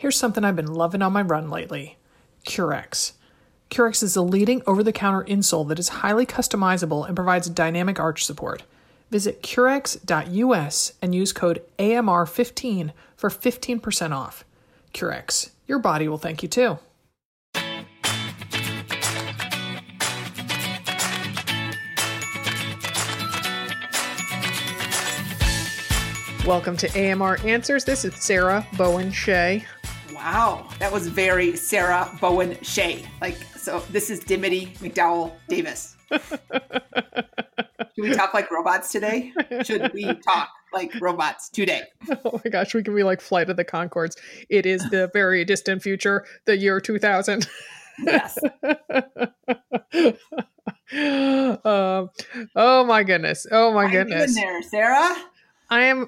Here's something I've been loving on my run lately, Currex. Currex is a leading over-the-counter insole that is highly customizable and provides dynamic arch support. Visit Currex.us and use code AMR15 for 15% off. Currex, your body will thank you too. Welcome to AMR Answers. This is Sarah Bowen Shea. Wow, that was very Sarah Bowen Shea. Like, so this is Dimity McDowell Davis. Should we talk like robots today? Should we talk like robots today? Oh my gosh, we can be like Flight of the Conchords. It is the very distant future, the year 2000. Yes. Oh my goodness. Oh my goodness. How are you in there, Sarah? I am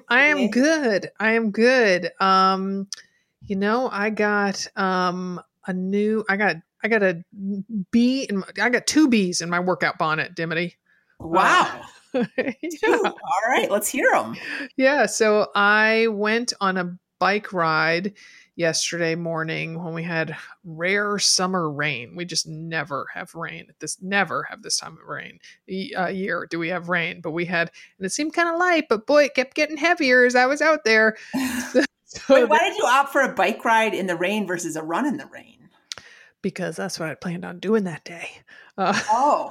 good. I am good. You know, I got 2 B's in my workout bonnet, Dimity. Wow. Two. All right. Let's hear them. Yeah. So I went on a bike ride yesterday morning when we had rare summer rain. We just never have rain at this, never have this time of rain year. Do we have rain? But we had, and it seemed kind of light, but boy, it kept getting heavier as I was out there. Wait, why did you opt for a bike ride in the rain versus a run in the rain? Because that's what I planned on doing that day. And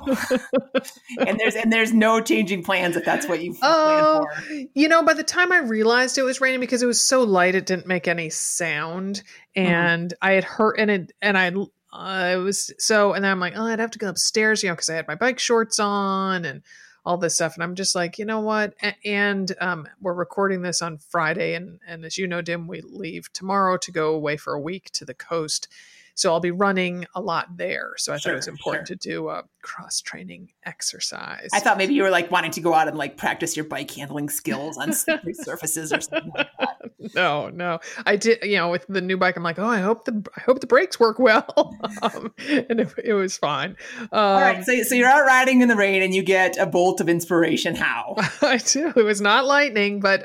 there's no changing plans if that's what you planned for. You know, by the time I realized it was raining, because it was so light, it didn't make any sound, and I had hurt in it, and then I'm like, I'd have to go upstairs, you know, because I had my bike shorts on and all this stuff, and I'm just like, you know what? And we're recording this on Friday, and as you know, Dim, we leave tomorrow to go away for a week to the coast. So I'll be running a lot there. So I thought it was important to do a cross-training exercise. I thought maybe you were like wanting to go out and like practice your bike handling skills on slippery surfaces or something like that. No. I did, you know, with the new bike, I'm like, I hope the brakes work well. And it was fine. All right. So you're out riding in the rain and you get a bolt of inspiration. How? I do. It was not lightning, but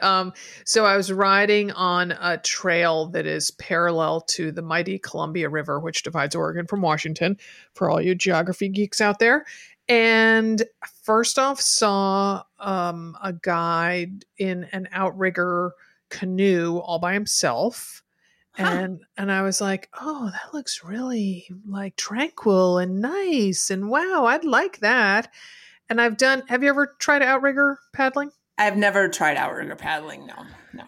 so I was riding on a trail that is parallel to the mighty Columbia River, which divides Oregon from Washington, for all you geography geeks out there. And first off, saw a guy in an outrigger canoe all by himself. Huh. And I was like, oh, that looks really like tranquil and nice. And wow, I'd like that. And have you ever tried outrigger paddling? I've never tried outrigger paddling, no.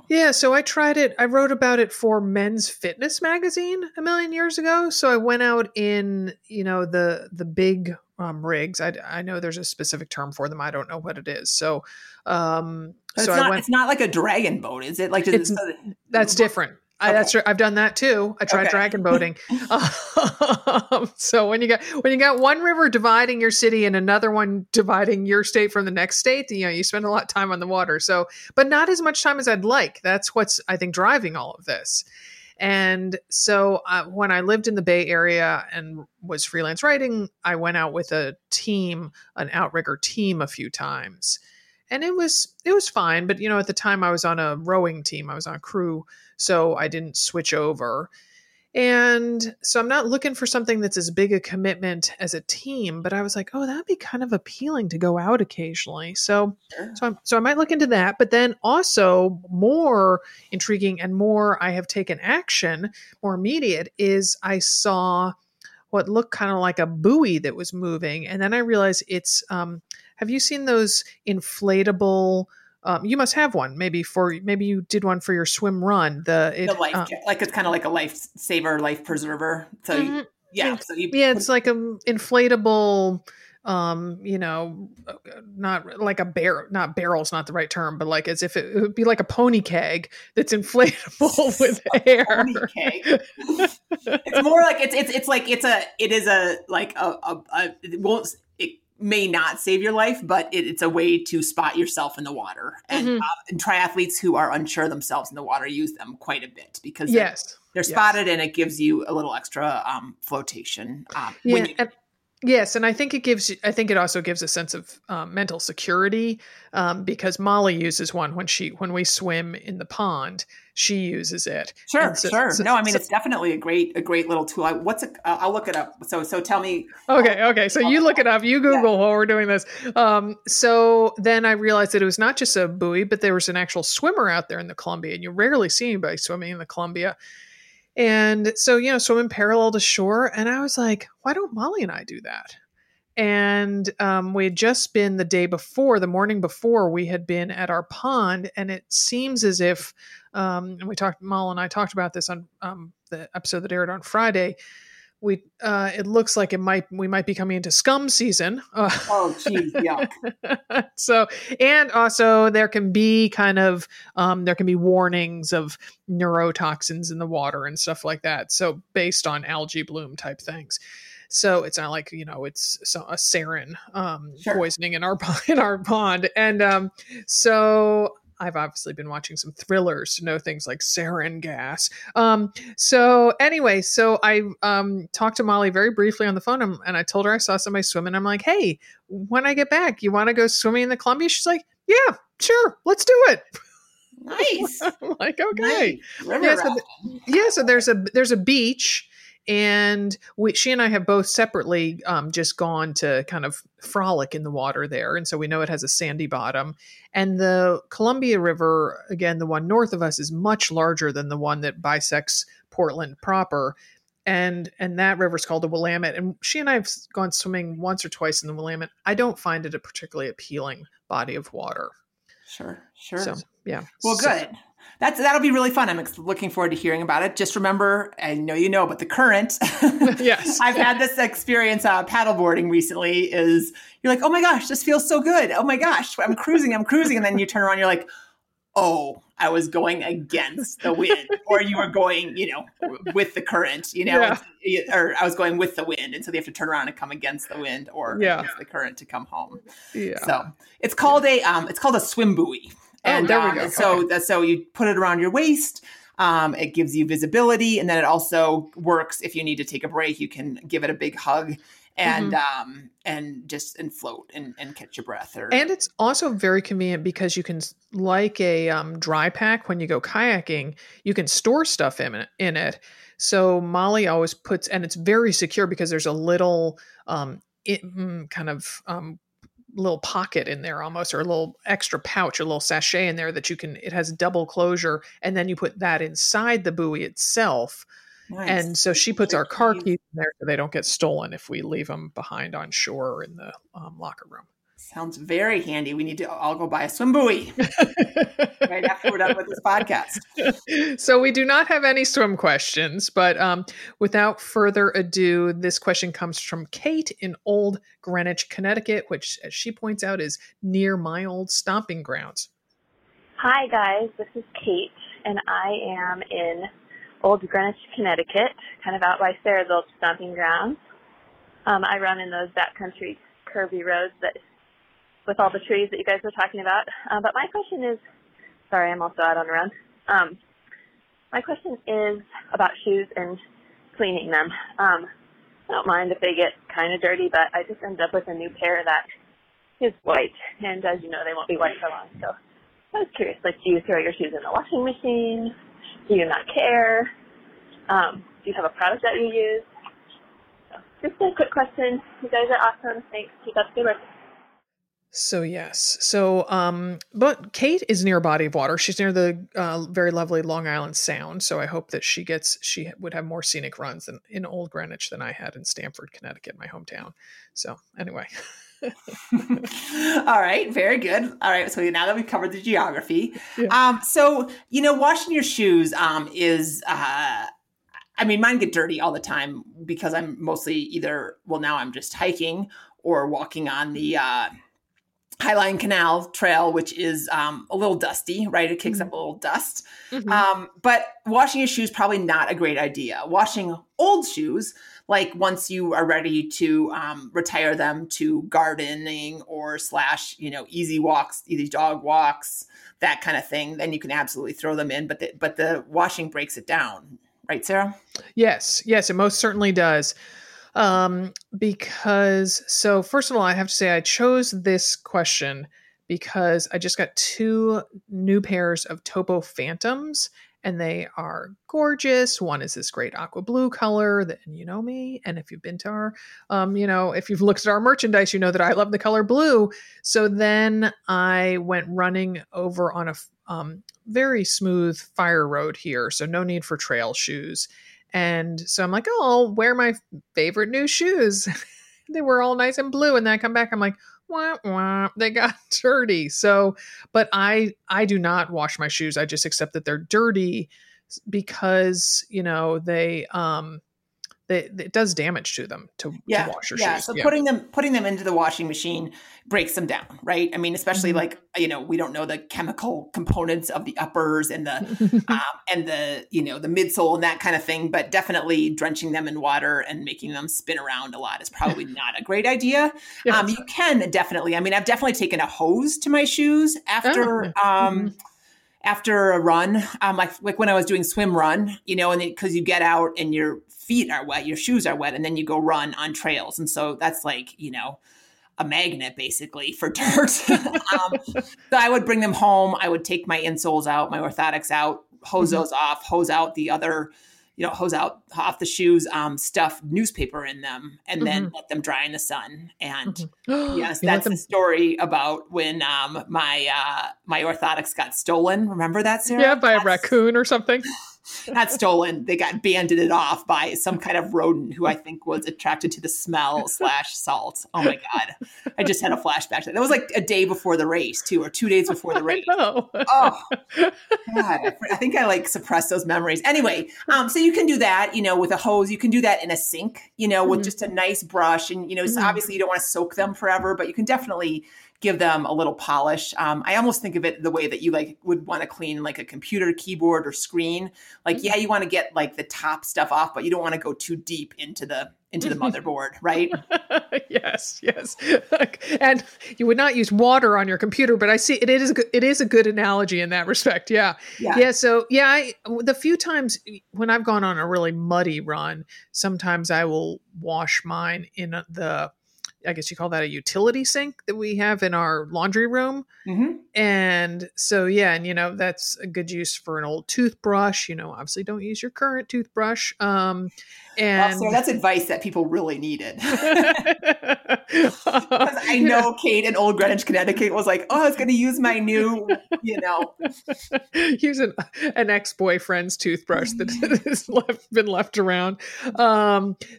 Yeah, so I tried it. I wrote about it for Men's Fitness magazine a million years ago. So I went out in, you know, the big rigs. I know there's a specific term for them. I don't know what it is. So, it's not like a dragon boat, is it? Like that's different. Okay. That's true. I've done that too. I tried dragon boating. So when you got one river dividing your city and another one dividing your state from the next state, you know, you spend a lot of time on the water. So, but not as much time as I'd like. That's what's, I think, driving all of this. And so when I lived in the Bay Area and was freelance writing, I went out with a team, an outrigger team, a few times. And it was fine. But, you know, at the time I was on a rowing team, I was on a crew, so I didn't switch over. And so I'm not looking for something that's as big a commitment as a team, but I was like, oh, that'd be kind of appealing to go out occasionally. So I might look into that. But then also more intriguing and more I have taken action, more immediate, is I saw what looked kind of like a buoy that was moving. And then I realized it's, have you seen those inflatable, you must have one, maybe you did one for your swim run. The life jacket, like it's kind of like a lifesaver, life preserver. So it's like an inflatable, you know, not like a barrel, not barrel's not the right term, but like as if it would be like a pony keg that's inflatable with air. Pony keg. It's more like it's like it may not save your life, but it's a way to spot yourself in the water. And, and triathletes who are unsure themselves in the water use them quite a bit because they're spotted, and it gives you a little extra flotation. When you Yes. And I think it gives, I think it also gives a sense of mental security because Molly uses one when we swim in the pond, she uses it. Sure. So, sure. So, no, I mean, it's definitely a great little tool. I'll look it up. So tell me. Okay. So you look it up, you Google while we're doing this. So then I realized that it was not just a buoy, but there was an actual swimmer out there in the Columbia, and you rarely see anybody swimming in the Columbia. And so, swimming parallel to shore. And I was like, why don't Molly and I do that? And we had just been the morning before, we had been at our pond. And it seems as if, and Molly and I talked about this on the episode that aired on Friday. We it looks like we might be coming into scum season. Oh, geez, yuck. So, and also there can be there can be warnings of neurotoxins in the water and stuff like that. So based on algae bloom type things. So it's not like, it's a sarin poisoning in our pond. And so I've obviously been watching some thrillers to know things like sarin gas. So I talked to Molly very briefly on the phone, and I told her I saw somebody swimming. I'm like, hey, when I get back, you want to go swimming in the Columbia? She's like, yeah, sure. Let's do it. Nice. I'm like, okay. Nice. So there's a beach. And she and I have both separately just gone to kind of frolic in the water there. And so we know it has a sandy bottom. And the Columbia River, again, the one north of us, is much larger than the one that bisects Portland proper. And that river's called the Willamette. And she and I have gone swimming once or twice in the Willamette. I don't find it a particularly appealing body of water. Sure. So, yeah. Well, good. That'll be really fun. I'm looking forward to hearing about it. Just remember, I know but the current. Yes. I've had this experience paddleboarding recently is you're like, oh my gosh, this feels so good. Oh my gosh, I'm cruising. And then you turn around, you're like, oh, I was going against the wind. Or you were going, with the current, or I was going with the wind. And so they have to turn around and come against the wind or against the current to come home. Yeah. So it's called a swim buoy. And there we go. So you put it around your waist. It gives you visibility, and then it also works if you need to take a break. You can give it a big hug and float and catch your breath. And it's also very convenient because you can, like a dry pack when you go kayaking, you can store stuff in it. So Molly always puts, and it's very secure because there's a little little pocket in there almost, or a little extra pouch, a little sachet in there that it has double closure. And then you put that inside the buoy itself. Nice. And so she puts our car keys in there so they don't get stolen if we leave them behind on shore or in the locker room. Sounds very handy. We need to all go buy a swim buoy right after we're done with this podcast. So we do not have any swim questions, but without further ado, this question comes from Kate in Old Greenwich, Connecticut, which, as she points out, is near my old stomping grounds. Hi, guys. This is Kate, and I am in Old Greenwich, Connecticut, kind of out by Sarah's old stomping grounds. I run in those backcountry curvy roads that with all the trees that you guys were talking about. But my question is, sorry, I'm also out on a run. My question is about shoes and cleaning them. I don't mind if they get kind of dirty, but I just end up with a new pair that is white. And as you know, they won't be white for long. So I was curious, do you throw your shoes in the washing machine? Do you not care? Do you have a product that you use? So just a quick question. You guys are awesome. Thanks. Keep up the good work. So yes. So, but Kate is near a body of water. She's near the very lovely Long Island Sound. So I hope that she would have more scenic runs than in Old Greenwich than I had in Stamford, Connecticut, my hometown. So anyway. All right. Very good. All right. So now that we've covered the geography, washing your shoes is, mine get dirty all the time because I'm mostly now I'm just hiking or walking on the, Highline Canal Trail, which is a little dusty, right? It kicks up a little dust. Mm-hmm. But washing your shoes, probably not a great idea. Washing old shoes, once you are ready to retire them to gardening or easy dog walks, that kind of thing, then you can absolutely throw them in. But the washing breaks it down. Right, Sarah? Yes, it most certainly does. Because, so first of all, I have to say I chose this question because I just got two new pairs of Topo Phantoms and they are gorgeous. One is this great aqua blue color that, you know me, and if you've been to our, if you've looked at our merchandise, you know that I love the color blue. So then I went running over on a very smooth fire road here. So no need for trail shoes. And so I'm like, oh, I'll wear my favorite new shoes. They were all nice and blue. And then I come back, I'm like, wah, wah, they got dirty. So, but I do not wash my shoes. I just accept that they're dirty because, you know, it does damage to them to wash your shoes. So putting them into the washing machine breaks them down, right? I mean, especially we don't know the chemical components of the uppers and the the midsole and that kind of thing, but definitely drenching them in water and making them spin around a lot is probably not a great idea. Yes. You can definitely. I mean, I've definitely taken a hose to my shoes after. After a run, like when I was doing swim run, and because you get out and your feet are wet, your shoes are wet, and then you go run on trails. And so that's like, a magnet basically for dirt. So I would bring them home. I would take my insoles out, my orthotics out, hose those off, hose out the other, hose out off the shoes, stuff newspaper in them, and then let them dry in the sun. And yes, that's the story about when my orthotics got stolen. Remember that, Sarah? Yeah, by a raccoon or something. Not stolen. They got banded off by some kind of rodent who I think was attracted to the smell / salt. Oh my God. I just had a flashback to that. That was like a day before the race too, or 2 days before the race. Oh God. I think I suppressed those memories. Anyway. So you can do that, with a hose, you can do that in a sink, with just a nice brush and, so obviously you don't want to soak them forever, but you can definitely give them a little polish. I almost think of it the way that you would want to clean a computer keyboard or screen. You want to get the top stuff off, but you don't want to go too deep into the motherboard, right? Yes. And you would not use water on your computer, but I see it is a good analogy in that respect. Yeah. So the few times when I've gone on a really muddy run, sometimes I will wash mine in the, I guess you call that a utility sink that we have in our laundry room. And so, that's a good use for an old toothbrush. Obviously don't use your current toothbrush. So that's advice that people really needed. I know Kate in Old Greenwich, Connecticut was like, oh, I was going to use my new, use an ex-boyfriend's toothbrush that has been left around.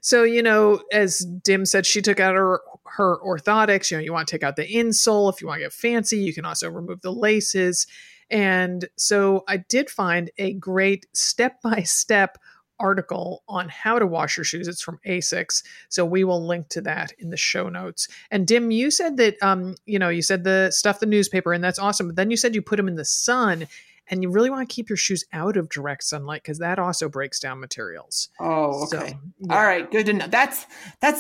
So, as Dim said, she took out her orthotics. You want to take out the insole. If you want to get fancy, you can also remove the laces. And so I did find a great step-by-step article on how to wash your shoes. It's from ASICS. So we will link to that in the show notes. And Dim, you said that, you said the stuff, the newspaper, and that's awesome. But then you said you put them in the sun and you really want to keep your shoes out of direct sunlight because that also breaks down materials. Oh, okay. So, all right. Good to know. That's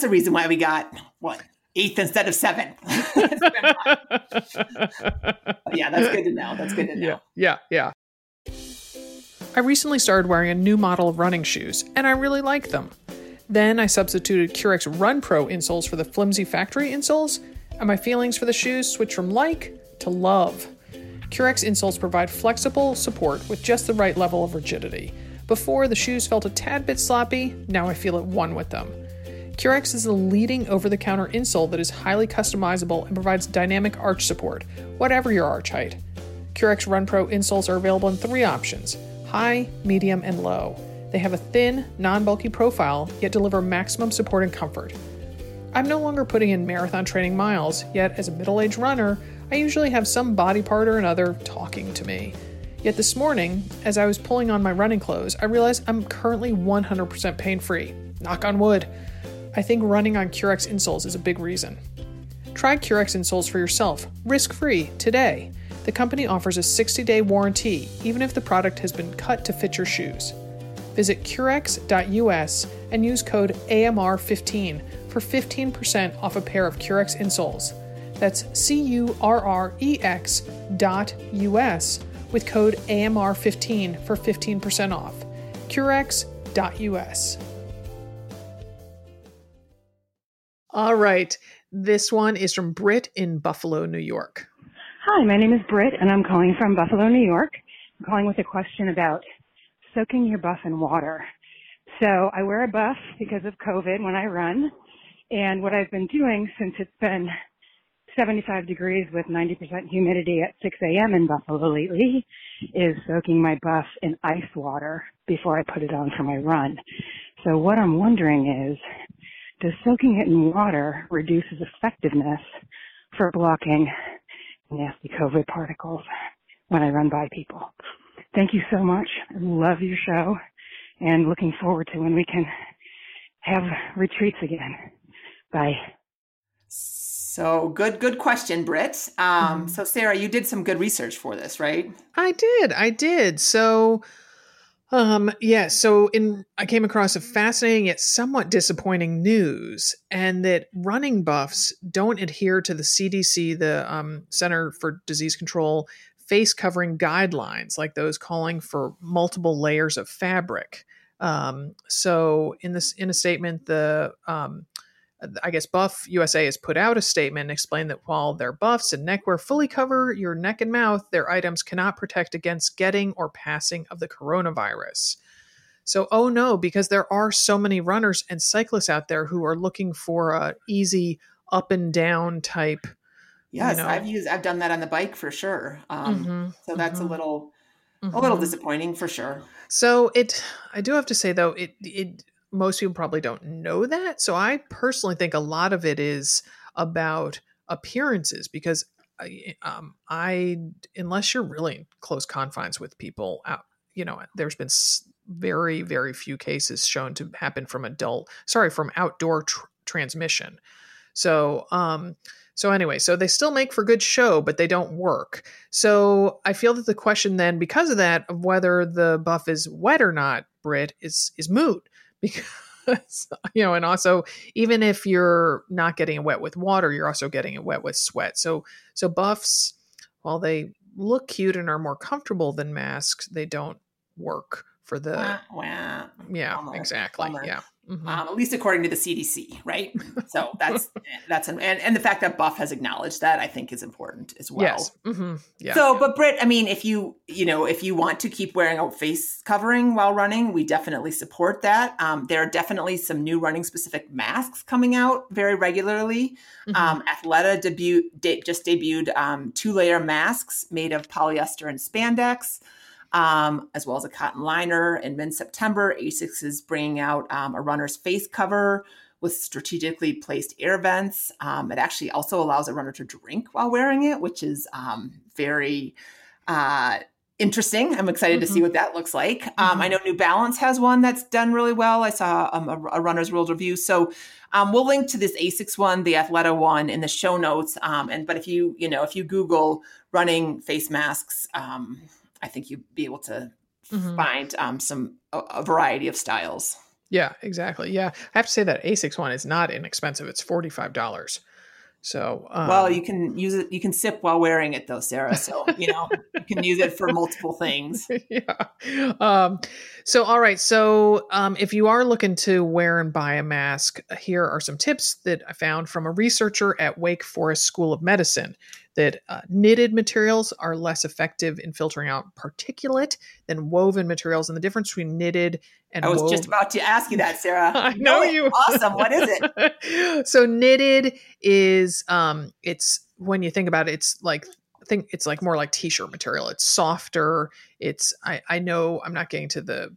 the reason why we got what? 8th instead of 7th. Yeah. That's good to know. Yeah. I recently started wearing a new model of running shoes, and I really like them. Then I substituted Currex Run Pro insoles for the flimsy factory insoles, and my feelings for the shoes switched from like to love. Currex insoles provide flexible support with just the right level of rigidity. Before, the shoes felt a tad bit sloppy, now I feel at one with them. Currex is the leading over-the-counter insole that is highly customizable and provides dynamic arch support, whatever your arch height. Currex Run Pro insoles are available in 3 options: high, medium, and low. They have a thin, non-bulky profile, yet deliver maximum support and comfort. I'm no longer putting in marathon training miles, yet as a middle-aged runner, I usually have some body part or another talking to me. Yet this morning, as I was pulling on my running clothes, I realized I'm currently 100% pain-free. Knock on wood. I think running on Currex insoles is a big reason. Try Currex insoles for yourself, risk-free, today. The company offers a 60-day warranty, even if the product has been cut to fit your shoes. Visit Currex.us and use code AMR15 for 15% off a pair of Currex insoles. That's Currex.us with code AMR15 for 15% off. Currex.us. All right. This one is from Britt in Buffalo, New York. Hi, my name is Britt, and I'm calling from Buffalo, New York. I'm calling with a question about soaking your buff in water. So I wear a buff because of COVID when I run, and what I've been doing since it's been 75 degrees with 90% humidity at 6 a.m. in Buffalo lately is soaking my buff in ice water before I put it on for my run. So what I'm wondering is, does soaking it in water reduce its effectiveness for blocking nasty COVID particles when I run by people? Thank you so much. I love your show and looking forward to when we can have retreats again. Bye. So good question, Britt. So Sarah, you did some good research for this, right? I did. So, I came across a fascinating yet somewhat disappointing news, and that running buffs don't adhere to the CDC, the Center for Disease Control, face covering guidelines, like those calling for multiple layers of fabric. So in a statement, the Buff USA has put out a statement and explained that while their buffs and neckwear fully cover your neck and mouth, their items cannot protect against getting or passing of the coronavirus. So, oh no, because there are so many runners and cyclists out there who are looking for an easy up and down type. Yes, I've done that on the bike for sure. So that's a little disappointing for sure. So I do have to say though, most people probably don't know that. So I personally think a lot of it is about appearances, because unless you're really in close confines with people, there's been very, very few cases shown to happen from outdoor transmission. So, so they still make for good show, but they don't work. So I feel that the question then, because of that, of whether the buff is wet or not, Britt, is moot. Because, and also even if you're not getting it wet with water, you're also getting it wet with sweat. So buffs, while they look cute and are more comfortable than masks, they don't work for the... Wow. Yeah, Bummer. Exactly. Bummer. Yeah. Mm-hmm. At least according to the CDC, right? So and the fact that Buff has acknowledged that I think is important as well. Yes. Mm-hmm. Yeah. So, but Britt, I mean, if you want to keep wearing a face covering while running, we definitely support that. There are definitely some new running specific masks coming out very regularly. Mm-hmm. Athleta debuted 2-layer masks made of polyester and spandex, as well as a cotton liner. And mid-September, ASICS is bringing out a runner's face cover with strategically placed air vents. It actually also allows a runner to drink while wearing it, which is very interesting. I'm excited to see what that looks like. I know New Balance has one that's done really well. I saw a Runner's World Review. So we'll link to this ASICS one, the Athleta one, in the show notes. But if you Google running face masks, I think you'd be able to find a variety of styles. Yeah, exactly. Yeah. I have to say that ASICS one is not inexpensive. It's $45. So, well, you can use it. You can sip while wearing it though, Sarah. So, you can use it for multiple things. Yeah. So, all right. So, if you are looking to wear and buy a mask, here are some tips that I found from a researcher at Wake Forest School of Medicine, that knitted materials are less effective in filtering out particulate than woven materials. And the difference between knitted and woven. I was just about to ask you that, Sarah. I know you. Awesome. What is it? So knitted is, it's, when you think about it, it's more like t-shirt material. It's softer. It's, I know I'm not getting to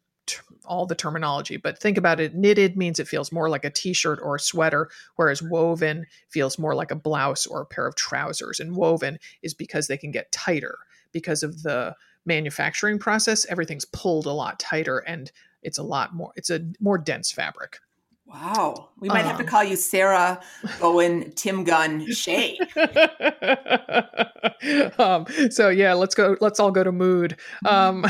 all the terminology, but think about it. Knitted means it feels more like a t-shirt or a sweater, whereas woven feels more like a blouse or a pair of trousers. And woven is because they can get tighter because of the manufacturing process. Everything's pulled a lot tighter and it's a more dense fabric. Wow. We might have to call you Sarah Bowen Tim Gunn Shea. So yeah, let's all go to mood. And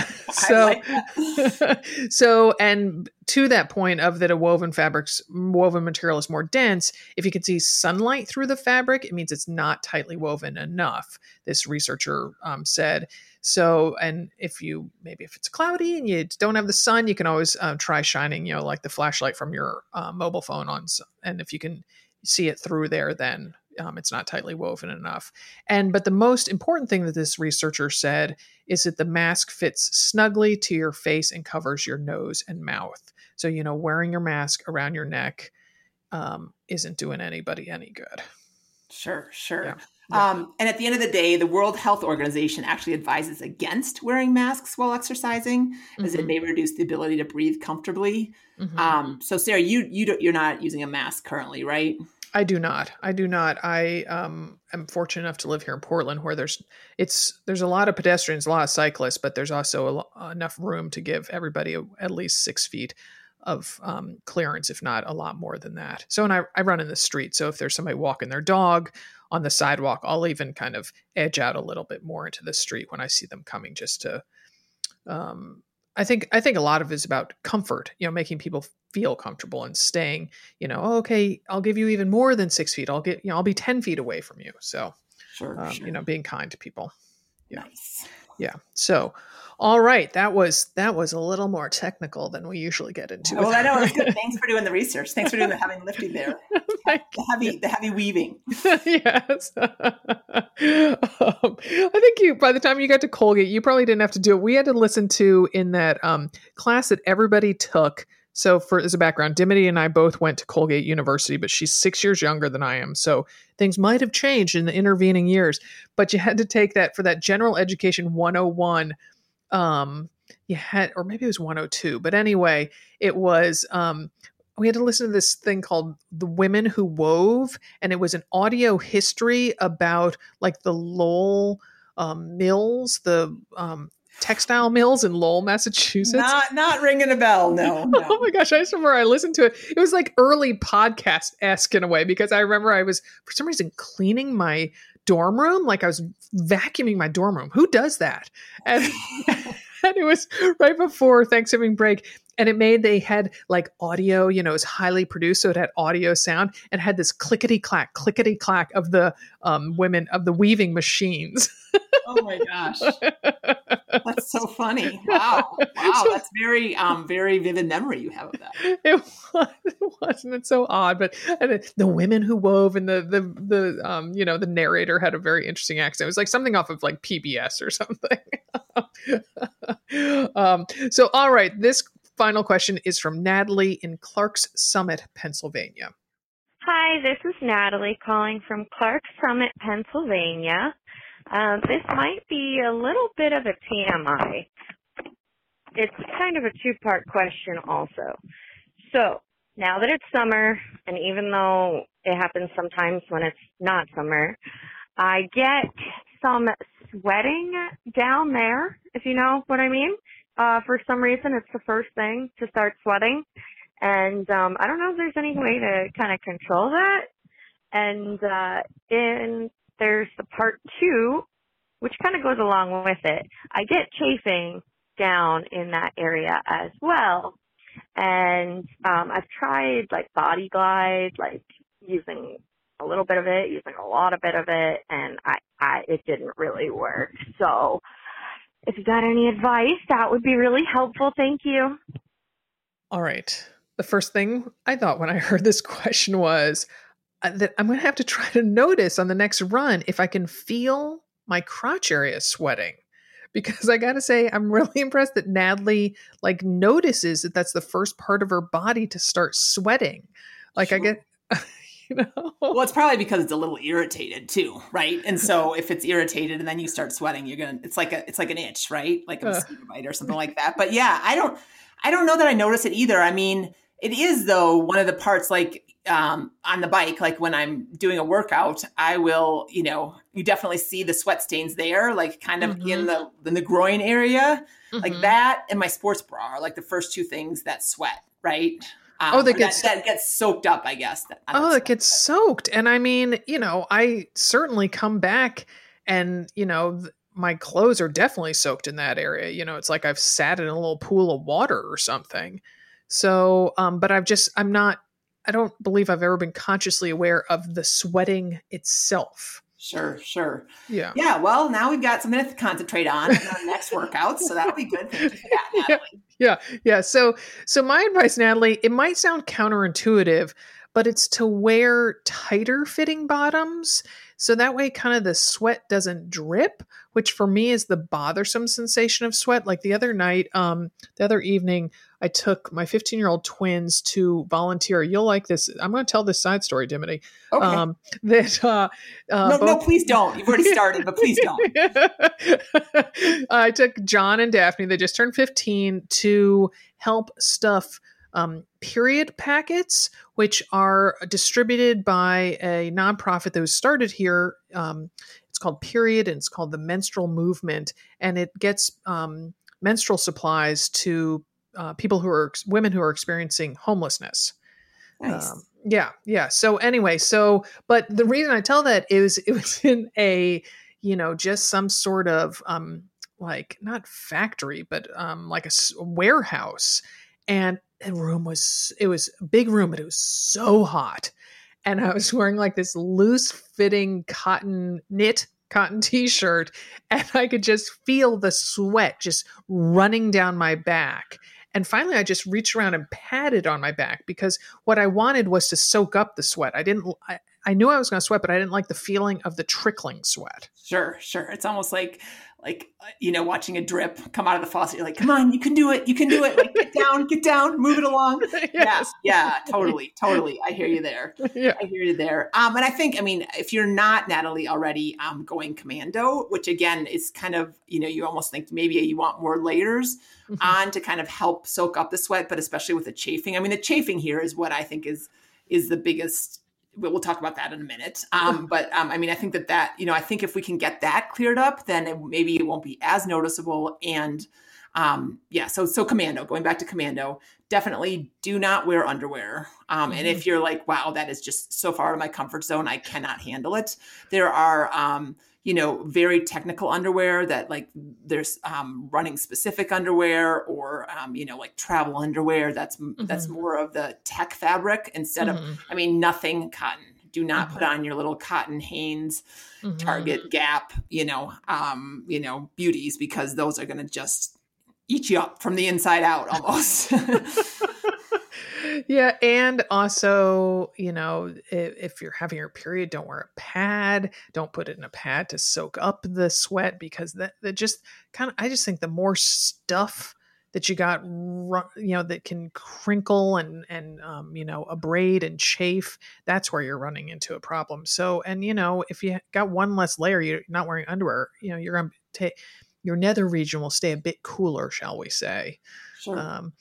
to that point of that, a woven material is more dense. If you can see sunlight through the fabric, it means it's not tightly woven enough, this researcher said. So, and if it's cloudy and you don't have the sun, you can always try shining, like the flashlight from your mobile phone on. And if you can see it through there then. It's not tightly woven enough. But the most important thing that this researcher said is that the mask fits snugly to your face and covers your nose and mouth. So, you know, wearing your mask around your neck isn't doing anybody any good. Sure. Yeah. And at the end of the day, the World Health Organization actually advises against wearing masks while exercising, as it may reduce the ability to breathe comfortably. So Sarah, you're not using a mask currently, right? I do not. I am fortunate enough to live here in Portland, where there's a lot of pedestrians, a lot of cyclists, but there's also enough room to give everybody at least 6 feet of clearance, if not a lot more than that. So, and I run in the street. So if there's somebody walking their dog on the sidewalk, I'll even kind of edge out a little bit more into the street when I see them coming, just to, I think a lot of it is about comfort, you know, making people feel comfortable and staying, you know, oh, okay, I'll give you even more than 6 feet. I'll be 10 feet away from you. So, sure. You know, being kind to people. Yeah. Nice. Yeah. So, all right. That was a little more technical than we usually get into. Well, I know. It was good. Thanks for doing the research. Thanks for having Lifty there. The heavy weaving. Yes. I think by the time you got to Colgate, you probably didn't have to do it. We had to listen to in that class that everybody took. So for as a background, Dimity and I both went to Colgate University, but she's 6 years younger than I am. So things might have changed in the intervening years, but you had to take that for that general education 101. Or maybe it was 102, but anyway, it was, we had to listen to this thing called The Women Who Wove. And it was an audio history about like the Lowell Mills, the textile mills in Lowell, Massachusetts. Not ringing a bell. No. Oh my gosh. I just remember I listened to it. It was like early podcast-esque in a way, because I remember I was, for some reason, cleaning my dorm room. Like I was vacuuming my dorm room. Who does that? And it was right before Thanksgiving break. And they had like audio, you know, it was highly produced. So it had audio sound and had this clickety clack of the women of the weaving machines. Oh my gosh. That's so funny. Wow. That's very, very vivid memory you have of that. It wasn't. It's so odd, but the women who wove, and the you know, the narrator had a very interesting accent. It was like something off of like PBS or something. So, all right. This final question is from Natalie in Clark's Summit, Pennsylvania. Hi, this is Natalie calling from Clark's Summit, Pennsylvania. This might be a little bit of a TMI. It's kind of a two-part question also. So now that it's summer, and even though it happens sometimes when it's not summer, I get some sweating down there, if you know what I mean. For some reason, it's the first thing to start sweating. And I don't know if there's any way to kind of control that. And there's the part two, which kind of goes along with it. I get chafing down in that area as well. And I've tried like Body Glide, like using a little bit of it, using a lot of it of it, and it didn't really work. So if you got any advice, that would be really helpful. Thank you. All right. The first thing I thought when I heard this question was, that I'm going to have to try to notice on the next run if I can feel my crotch area sweating, because I got to say, I'm really impressed that Natalie like notices that that's the first part of her body to start sweating. Like sure. I get, you know, well, it's probably because it's a little irritated too. Right. And so if it's irritated and then you start sweating, it's like an itch, right? Like a mosquito bite or something like that. But yeah, I don't know that I notice it either. I mean, it is though, one of the parts like, on the bike, like when I'm doing a workout, I will, you know, you definitely see the sweat stains there, like kind of in the groin area, like that, and my sports bra are like the first two things that sweat, right? That gets soaked up, I guess. It gets soaked. And I mean, you know, I certainly come back and, you know, my clothes are definitely soaked in that area. You know, it's like I've sat in a little pool of water or something. So, but I don't believe I've ever been consciously aware of the sweating itself. Sure. Yeah. Well, now we've got something to concentrate on in our next workout. So that'll be good. Thank you for that, Natalie. Yeah. So my advice, Natalie, it might sound counterintuitive, but it's to wear tighter fitting bottoms. So that way kind of the sweat doesn't drip, which for me is the bothersome sensation of sweat. Like the other night, the other evening, I took my 15-year-old twins to volunteer. You'll like this. I'm going to tell this side story, Dimity. Okay. No, please don't. You've already started, but please don't. I took John and Daphne, they just turned 15, to help stuff period packets, which are distributed by a nonprofit that was started here. It's called Period, and it's called the Menstrual Movement. And it gets menstrual supplies to people who are women who are experiencing homelessness. Nice. Yeah. So anyway, but the reason I tell that is it was in a, just some sort of like not factory, but like a warehouse, and the room it was a big room, but it was so hot. And I was wearing like this loose fitting cotton t-shirt, and I could just feel the sweat just running down my back. And finally, I just reached around and patted on my back because what I wanted was to soak up the sweat. I knew I was going to sweat, but I didn't like the feeling of the trickling sweat. Sure. It's almost like, watching a drip come out of the faucet. You're like, come on, you can do it. Like, get down, move it along. Yes. Yeah, totally. I hear you there. Yeah. And I think, if you're not, Natalie, already going commando, which again is kind of, you almost think maybe you want more layers on to kind of help soak up the sweat, but especially with the chafing. The chafing here is what I think is the biggest. We'll talk about that in a minute. I think that I think if we can get that cleared up, then maybe it won't be as noticeable. And so commando, going back to commando, definitely do not wear underwear. And if you're like, wow, that is just so far out of my comfort zone, I cannot handle it. There are, very technical underwear that like there's running specific underwear or, like travel underwear. That's more of the tech fabric instead of, nothing cotton. Do not put on your little cotton Hanes, Target, Gap, beauties, because those are going to just eat you up from the inside out almost. Yeah. And also, if you're having your period, don't wear a pad. Don't put it in a pad to soak up the sweat, because that just kind of, I just think the more stuff that you got, that can crinkle and abrade and chafe, that's where you're running into a problem. So, and if you got one less layer, you're not wearing underwear, you're going to take, your nether region will stay a bit cooler, shall we say. Sure.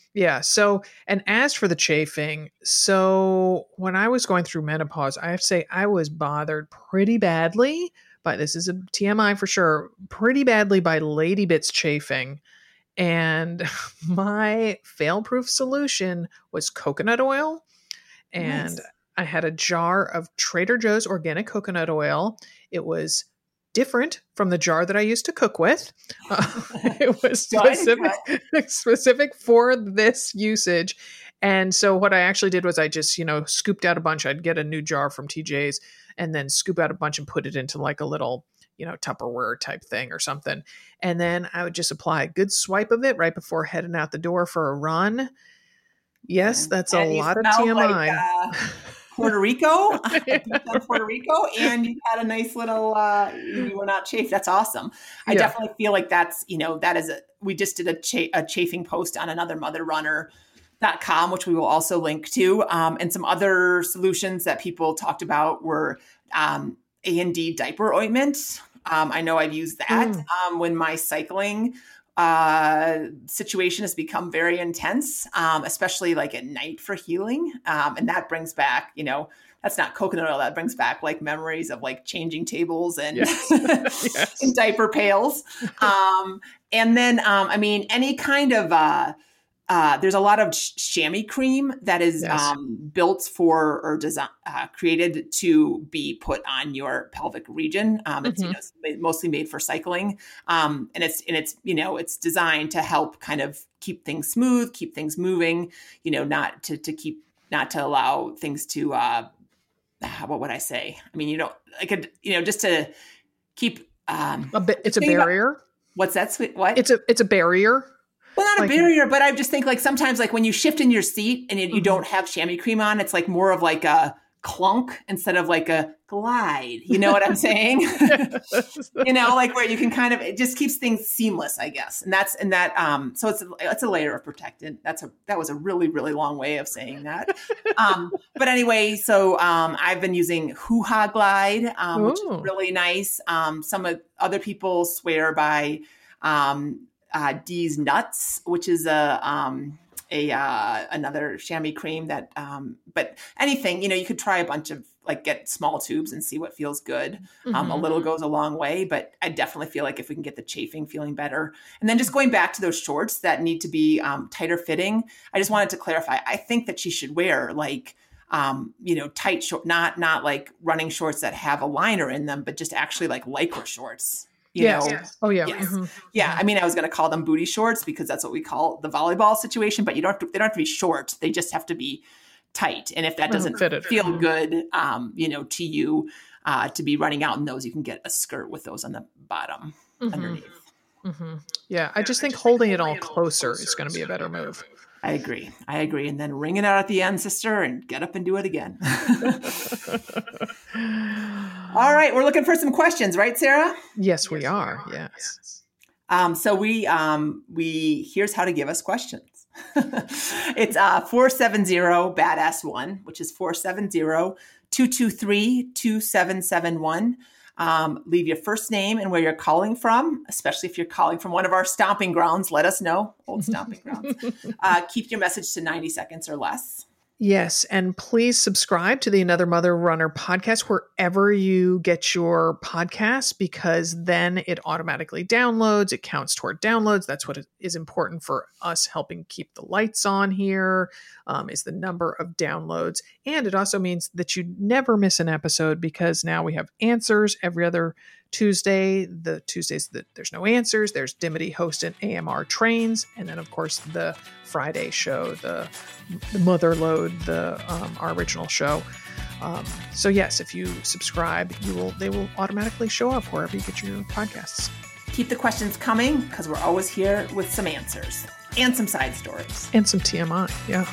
So, and as for the chafing, so when I was going through menopause, I have to say I was bothered pretty badly by, this is a TMI for sure, pretty badly by lady bits chafing. And my fail-proof solution was coconut oil. And nice. I had a jar of Trader Joe's organic coconut oil. It was different from the jar that I used to cook with. It was specific for this usage. And so what I actually did was I just, scooped out a bunch. I'd get a new jar from TJ's and then scoop out a bunch and put it into like a little, Tupperware type thing or something. And then I would just apply a good swipe of it right before heading out the door for a run. Yes, that's a lot of TMI. Puerto Rico, and you had a nice little, you were not chafed. That's awesome. I definitely feel like that's, that is we just did a chafing post on AnotherMotherRunner.com, which we will also link to. And some other solutions that people talked about were A&D diaper ointment. I know I've used that when my cycling situation has become very intense, especially like at night for healing. And that brings back, that's not coconut oil, that brings back like memories of like changing tables and, and diaper pails. Any kind of, there's a lot of chamois cream that is built for or created to be put on your pelvic region. It's mostly made for cycling, and it's designed to help kind of keep things smooth, keep things moving. Not to allow things to what would I say? Just to keep a barrier. What's that? What? It's a barrier. Well, not like a barrier, but I just think like sometimes like when you shift in your seat and you don't have chamois cream on, it's like more of like a clunk instead of like a glide. You know what I'm saying? You know, like where you can kind of, it just keeps things seamless, I guess. And that's, and that, so it's a layer of protectant. That's a, that was a really, really long way of saying that. But anyway, so, I've been using Hoo-ha Glide, which is really nice. Some other people swear by, D's Nuts, which is another chamois cream that, but anything, you know, you could try a bunch of like get small tubes and see what feels good. A little goes a long way, but I definitely feel like if we can get the chafing feeling better, and then just going back to those shorts that need to be tighter fitting. I just wanted to clarify. I think that she should wear like, you know, tight short, not like running shorts that have a liner in them, but just actually like Lycra shorts. You know? Yes. Oh yeah. Yes. Mm-hmm. Yeah. I mean, I was going to call them booty shorts because that's what we call the volleyball situation, but you don't have to, they don't have to be short. They just have to be tight. And if that doesn't feel good, you know, to you, to be running out in those, you can get a skirt with those on the bottom underneath. Yeah. I just think holding it all closer is going to be a better move. I agree. And then ring it out at the end, sister, and get up and do it again. All right. We're looking for some questions, right, Sarah? Yes, we are. Yes. So we here's how to give us questions. It's 470-BADASS1, which is 470-223-2771. Leave your first name and where you're calling from, especially if you're calling from one of our stomping grounds. Let us know, old stomping grounds. Keep your message to 90 seconds or less. Yes. And please subscribe to the Another Mother Runner podcast wherever you get your podcasts, because then it automatically downloads. It counts toward downloads. That's what is important for us helping keep the lights on here, is the number of downloads. And it also means that you never miss an episode, because now we have answers every other Tuesday. The Tuesdays that there's no answers, there's Dimity hosting AMR Trains, and then of course the Friday show, the Motherload, our original show. So yes, if you subscribe, they will automatically show up wherever you get your podcasts. Keep the questions coming, because we're always here with some answers and some side stories and some TMI. Yeah.